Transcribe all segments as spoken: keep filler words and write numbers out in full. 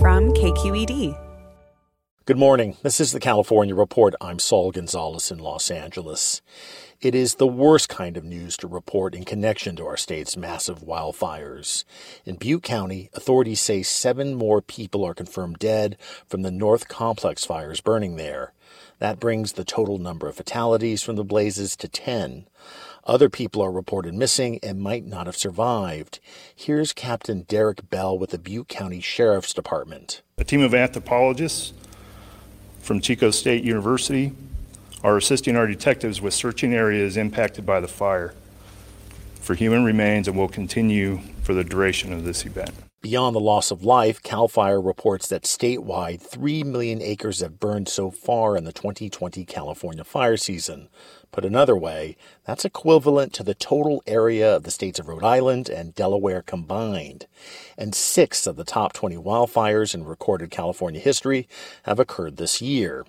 From K Q E D. Good morning. This is the California Report. I'm Saul Gonzalez in Los Angeles. It is the worst kind of news to report in connection to our state's massive wildfires. In Butte County, authorities say seven more people are confirmed dead from the North Complex fires burning there. That brings the total number of fatalities from the blazes to ten. Other people are reported missing and might not have survived. Here's Captain Derek Bell with the Butte County Sheriff's Department. A team of anthropologists from Chico State University are assisting our detectives with searching areas impacted by the fire for human remains and will continue for the duration of this event. Beyond the loss of life, CAL FIRE reports that statewide three million acres have burned so far in the twenty twenty California fire season. Put another way, that's equivalent to the total area of the states of Rhode Island and Delaware combined. And six of the top twenty wildfires in recorded California history have occurred this year.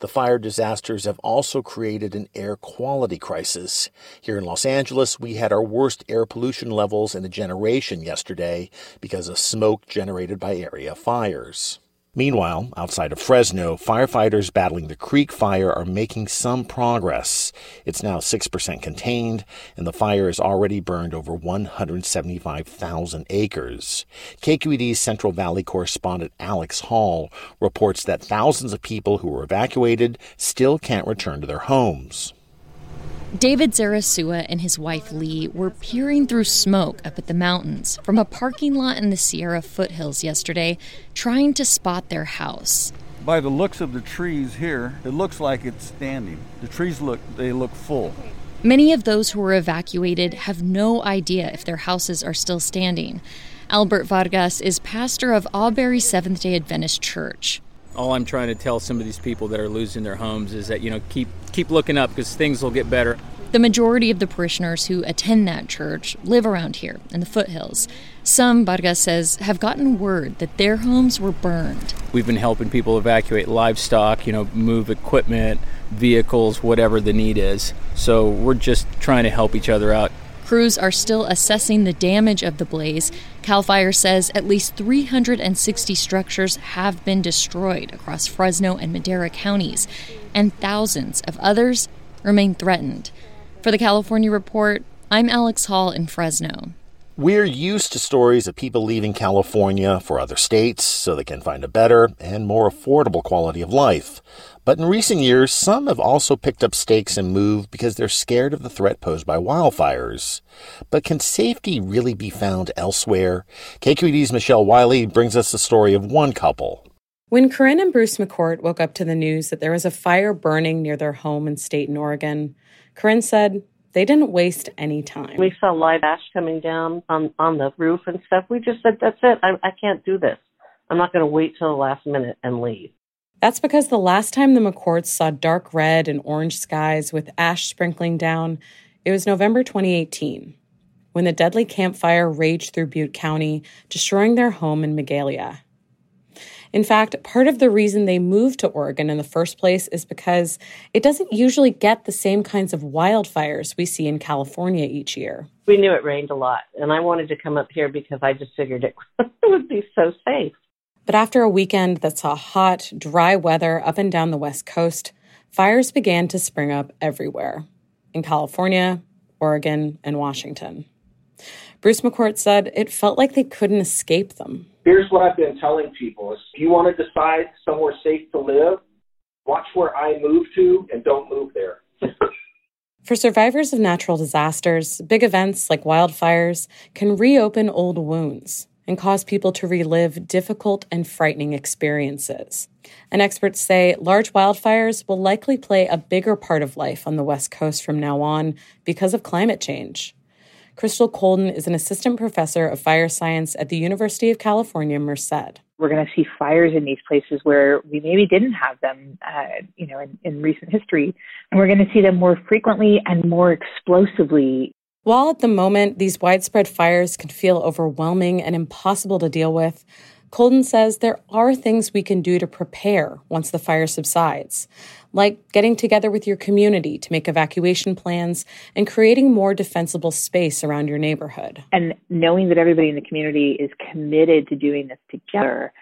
The fire disasters have also created an air quality crisis. Here in Los Angeles, we had our worst air pollution levels in a generation yesterday because of smoke generated by area fires. Meanwhile, outside of Fresno, firefighters battling the Creek Fire are making some progress. It's now six percent contained, and the fire has already burned over one hundred seventy-five thousand acres. K Q E D's Central Valley correspondent Alex Hall reports that thousands of people who were evacuated still can't return to their homes. David Zarasua and his wife Lee were peering through smoke up at the mountains from a parking lot in the Sierra foothills yesterday, trying to spot their house. By the looks of the trees here, it looks like it's standing. The trees look, they look full. Many of those who were evacuated have no idea if their houses are still standing. Albert Vargas is pastor of Auberry Seventh-day Adventist Church. All I'm trying to tell some of these people that are losing their homes is that, you know, keep keep looking up because things will get better. The majority of the parishioners who attend that church live around here in the foothills. Some, Vargas says, have gotten word that their homes were burned. We've been helping people evacuate livestock, you know, move equipment, vehicles, whatever the need is. So we're just trying to help each other out. Crews are still assessing the damage of the blaze. CAL FIRE says at least three hundred sixty structures have been destroyed across Fresno and Madera counties, and thousands of others remain threatened. For the California Report, I'm Alex Hall in Fresno. We're used to stories of people leaving California for other states so they can find a better and more affordable quality of life. But in recent years, some have also picked up stakes and moved because they're scared of the threat posed by wildfires. But can safety really be found elsewhere? K Q E D's Michelle Wiley brings us the story of one couple. When Corinne and Bruce McCourt woke up to the news that there was a fire burning near their home in Staten, Oregon, Corinne said, they didn't waste any time. We saw live ash coming down on, on the roof and stuff. We just said, that's it. I, I can't do this. I'm not going to wait till the last minute and leave. That's because the last time the McCourts saw dark red and orange skies with ash sprinkling down, it was November twenty eighteen, when the deadly campfire raged through Butte County, destroying their home in Magalia. In fact, part of the reason they moved to Oregon in the first place is because it doesn't usually get the same kinds of wildfires we see in California each year. We knew it rained a lot, and I wanted to come up here because I just figured it would be so safe. But after a weekend that saw hot, dry weather up and down the West Coast, fires began to spring up everywhere in California, Oregon, and Washington. Bruce McCourt said it felt like they couldn't escape them. Here's what I've been telling people is if you want to decide somewhere safe to live, where I move to and don't move there. For survivors of natural disasters, big events like wildfires can reopen old wounds and cause people to relive difficult and frightening experiences. And experts say large wildfires will likely play a bigger part of life on the West Coast from now on because of climate change. Crystal Colden is an assistant professor of fire science at the University of California, Merced. We're going to see fires in these places where we maybe didn't have them, uh, you know, in, in recent history. And we're going to see them more frequently and more explosively. While at the moment, these widespread fires can feel overwhelming and impossible to deal with, Colden says there are things we can do to prepare once the fire subsides, like getting together with your community to make evacuation plans and creating more defensible space around your neighborhood. And knowing that everybody in the community is committed to doing this together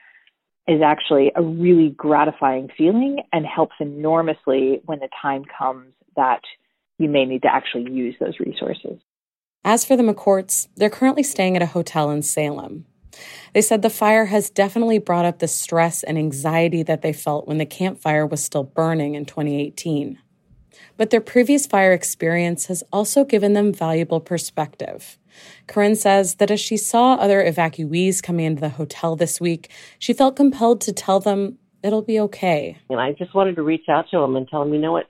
is actually a really gratifying feeling and helps enormously when the time comes that you may need to actually use those resources. As for the McCourts, they're currently staying at a hotel in Salem. They said the fire has definitely brought up the stress and anxiety that they felt when the campfire was still burning in twenty eighteen. But their previous fire experience has also given them valuable perspective. Corinne says that as she saw other evacuees coming into the hotel this week, she felt compelled to tell them it'll be okay. And I just wanted to reach out to them and tell them, you know what,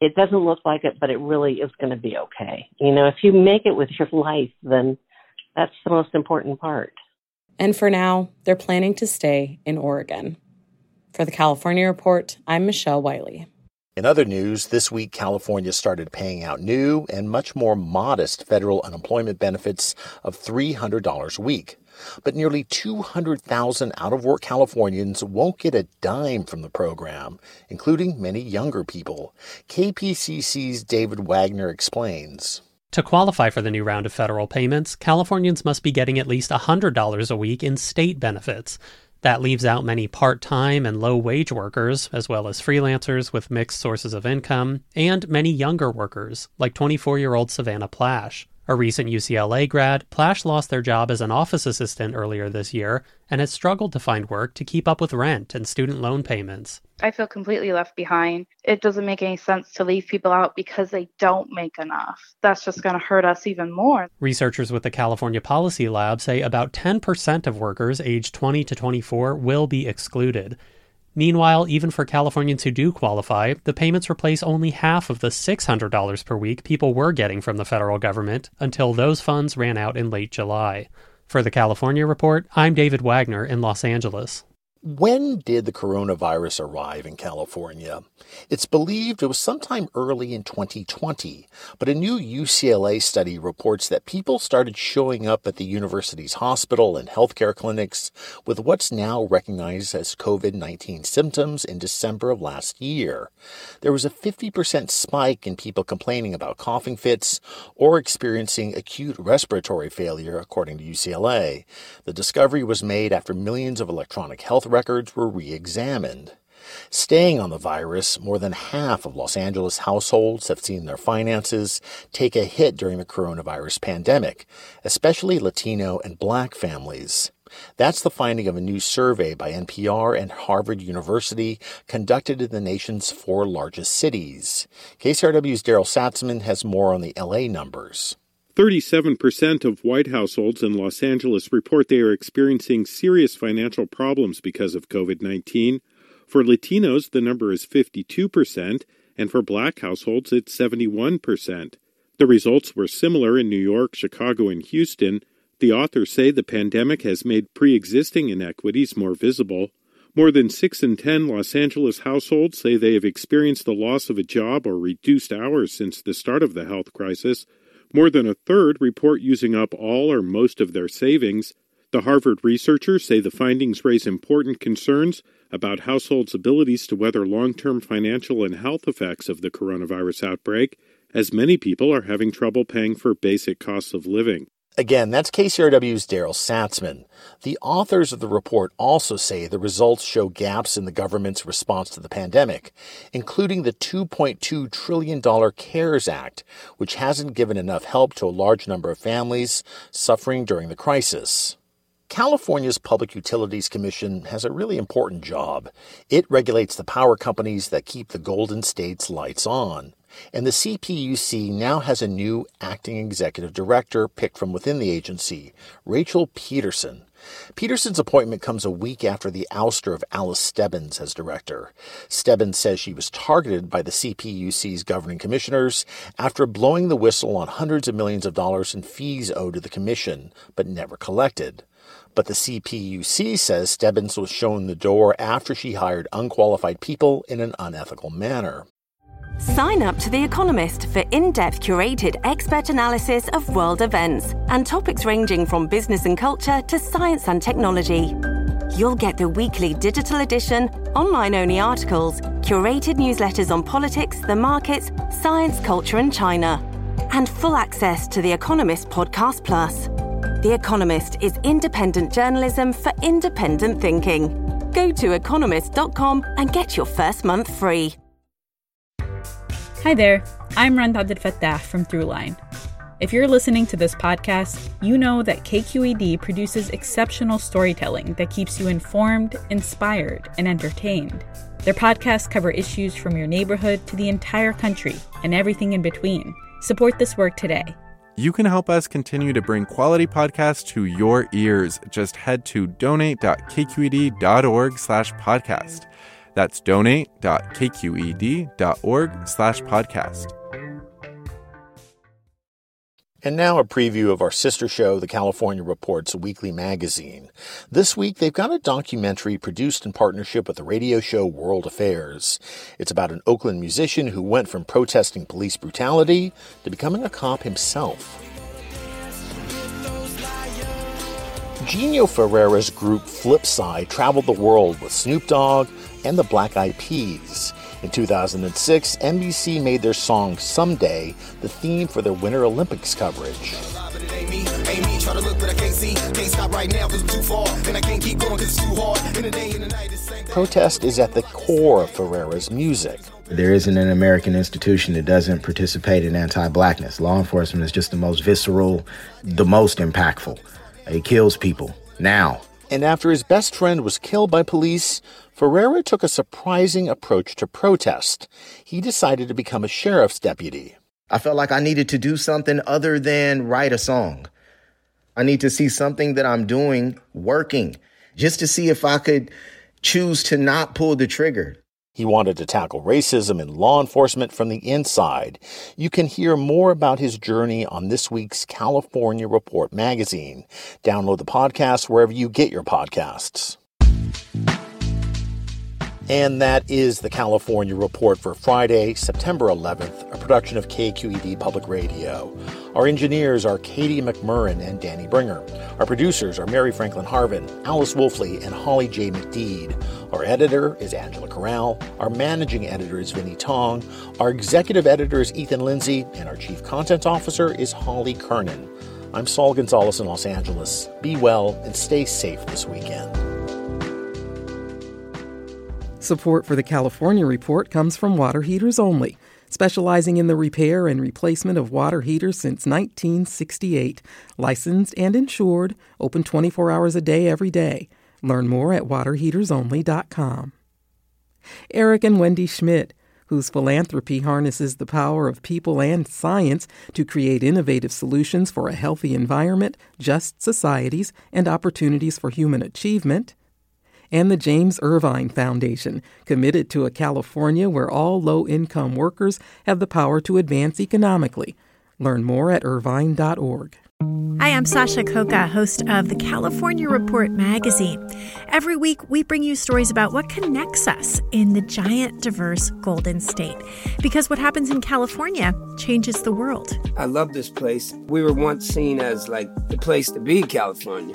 it doesn't look like it, but it really is going to be okay. You know, if you make it with your life, then that's the most important part. And for now, they're planning to stay in Oregon. For the California Report, I'm Michelle Wiley. In other news, this week, California started paying out new and much more modest federal unemployment benefits of three hundred dollars a week. But nearly two hundred thousand out-of-work Californians won't get a dime from the program, including many younger people. K P C C's David Wagner explains. To qualify for the new round of federal payments, Californians must be getting at least one hundred dollars a week in state benefits. That leaves out many part-time and low-wage workers, as well as freelancers with mixed sources of income, and many younger workers, like twenty-four-year-old Savannah Plash. A recent U C L A grad, Plash lost their job as an office assistant earlier this year and has struggled to find work to keep up with rent and student loan payments. I feel completely left behind. It doesn't make any sense to leave people out because they don't make enough. That's just going to hurt us even more. Researchers with the California Policy Lab say about ten percent of workers aged twenty to twenty-four will be excluded. Meanwhile, even for Californians who do qualify, the payments replace only half of the six hundred dollars per week people were getting from the federal government until those funds ran out in late July. For the California Report, I'm David Wagner in Los Angeles. When did the coronavirus arrive in California? It's believed it was sometime early in twenty twenty, but a new U C L A study reports that people started showing up at the university's hospital and healthcare clinics with what's now recognized as COVID nineteen symptoms in December of last year. There was a fifty percent spike in people complaining about coughing fits or experiencing acute respiratory failure, according to U C L A. The discovery was made after millions of electronic health records were re-examined. Staying on the virus, more than half of Los Angeles households have seen their finances take a hit during the coronavirus pandemic, especially Latino and Black families. That's the finding of a new survey by N P R and Harvard University conducted in the nation's four largest cities. K C R W's Darrell Satzman has more on the L A numbers. thirty-seven percent of white households in Los Angeles report they are experiencing serious financial problems because of COVID nineteen. For Latinos, the number is fifty-two percent, and for Black households, it's seventy-one percent. The results were similar in New York, Chicago, and Houston. The authors say the pandemic has made pre-existing inequities more visible. More than six in ten Los Angeles households say they have experienced the loss of a job or reduced hours since the start of the health crisis. More than a third report using up all or most of their savings. The Harvard researchers say the findings raise important concerns about households' abilities to weather long-term financial and health effects of the coronavirus outbreak, as many people are having trouble paying for basic costs of living. Again, that's K C R W's Darrell Satzman. The authors of the report also say the results show gaps in the government's response to the pandemic, including the two point two trillion dollars CARES Act, which hasn't given enough help to a large number of families suffering during the crisis. California's Public Utilities Commission has a really important job. It regulates the power companies that keep the Golden State's lights on. And the C P U C now has a new acting executive director picked from within the agency, Rachel Peterson. Peterson's appointment comes a week after the ouster of Alice Stebbins as director. Stebbins says she was targeted by the C P U C's governing commissioners after blowing the whistle on hundreds of millions of dollars in fees owed to the commission, but never collected. But the C P U C says Stebbins was shown the door after she hired unqualified people in an unethical manner. Sign up to The Economist for in-depth curated expert analysis of world events and topics ranging from business and culture to science and technology. You'll get the weekly digital edition, online-only articles, curated newsletters on politics, the markets, science, culture and China, and full access to The Economist Podcast Plus. The Economist is independent journalism for independent thinking. Go to economist dot com and get your first month free. Hi there, I'm Randa Fattah from Throughline. If you're listening to this podcast, you know that K Q E D produces exceptional storytelling that keeps you informed, inspired, and entertained. Their podcasts cover issues from your neighborhood to the entire country and everything in between. Support this work today. You can help us continue to bring quality podcasts to your ears. Just head to donate.kqed.org slash podcast. That's donate.kqed.org slash podcast. And now a preview of our sister show, The California Report's weekly magazine. This week, they've got a documentary produced in partnership with the radio show World Affairs. It's about an Oakland musician who went from protesting police brutality to becoming a cop himself. Genio Ferreira's group Flipside traveled the world with Snoop Dogg and the Black Eyed Peas. In two thousand six, N B C made their song Someday the theme for their Winter Olympics coverage. Protest is at the core of Ferreira's music. There isn't an American institution that doesn't participate in anti-blackness. Law enforcement is just the most visceral, the most impactful. It kills people now. And after his best friend was killed by police, Ferreira took a surprising approach to protest. He decided to become a sheriff's deputy. I felt like I needed to do something other than write a song. I need to see something that I'm doing working, just to see if I could choose to not pull the trigger. He wanted to tackle racism in law enforcement from the inside. You can hear more about his journey on this week's California Report magazine. Download the podcast wherever you get your podcasts. And that is the California Report for Friday, September eleventh, a production of K Q E D Public Radio. Our engineers are Katie McMurrin and Danny Bringer. Our producers are Mary Franklin Harvin, Alice Wolfley, and Holly J. McDeed. Our editor is Angela Corral. Our managing editor is Vinnie Tong. Our executive editor is Ethan Lindsay. And our chief content officer is Holly Kernan. I'm Saul Gonzalez in Los Angeles. Be well and stay safe this weekend. Support for the California Report comes from Water Heaters Only, specializing in the repair and replacement of water heaters since nineteen sixty-eight. Licensed and insured, open twenty-four hours a day every day. Learn more at water heaters only dot com. Eric and Wendy Schmidt, whose philanthropy harnesses the power of people and science to create innovative solutions for a healthy environment, just societies, and opportunities for human achievement, and the James Irvine Foundation, committed to a California where all low-income workers have the power to advance economically. Learn more at irvine dot org. Hi, I'm Sasha Coca, host of the California Report magazine. Every week, we bring you stories about what connects us in the giant, diverse Golden State. Because what happens in California changes the world. I love this place. We were once seen as, like, the place to be, California.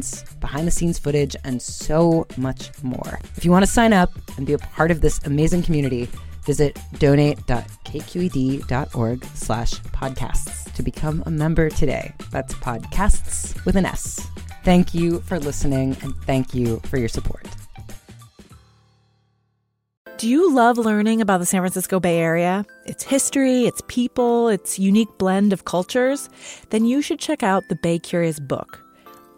behind-the-scenes footage, and so much more. If you want to sign up and be a part of this amazing community, visit donate.kqed.org slash podcasts to become a member today. That's podcasts with an S. Thank you for listening, and thank you for your support. Do you love learning about the San Francisco Bay Area? Its history, its people, its unique blend of cultures? Then you should check out the Bay Curious book.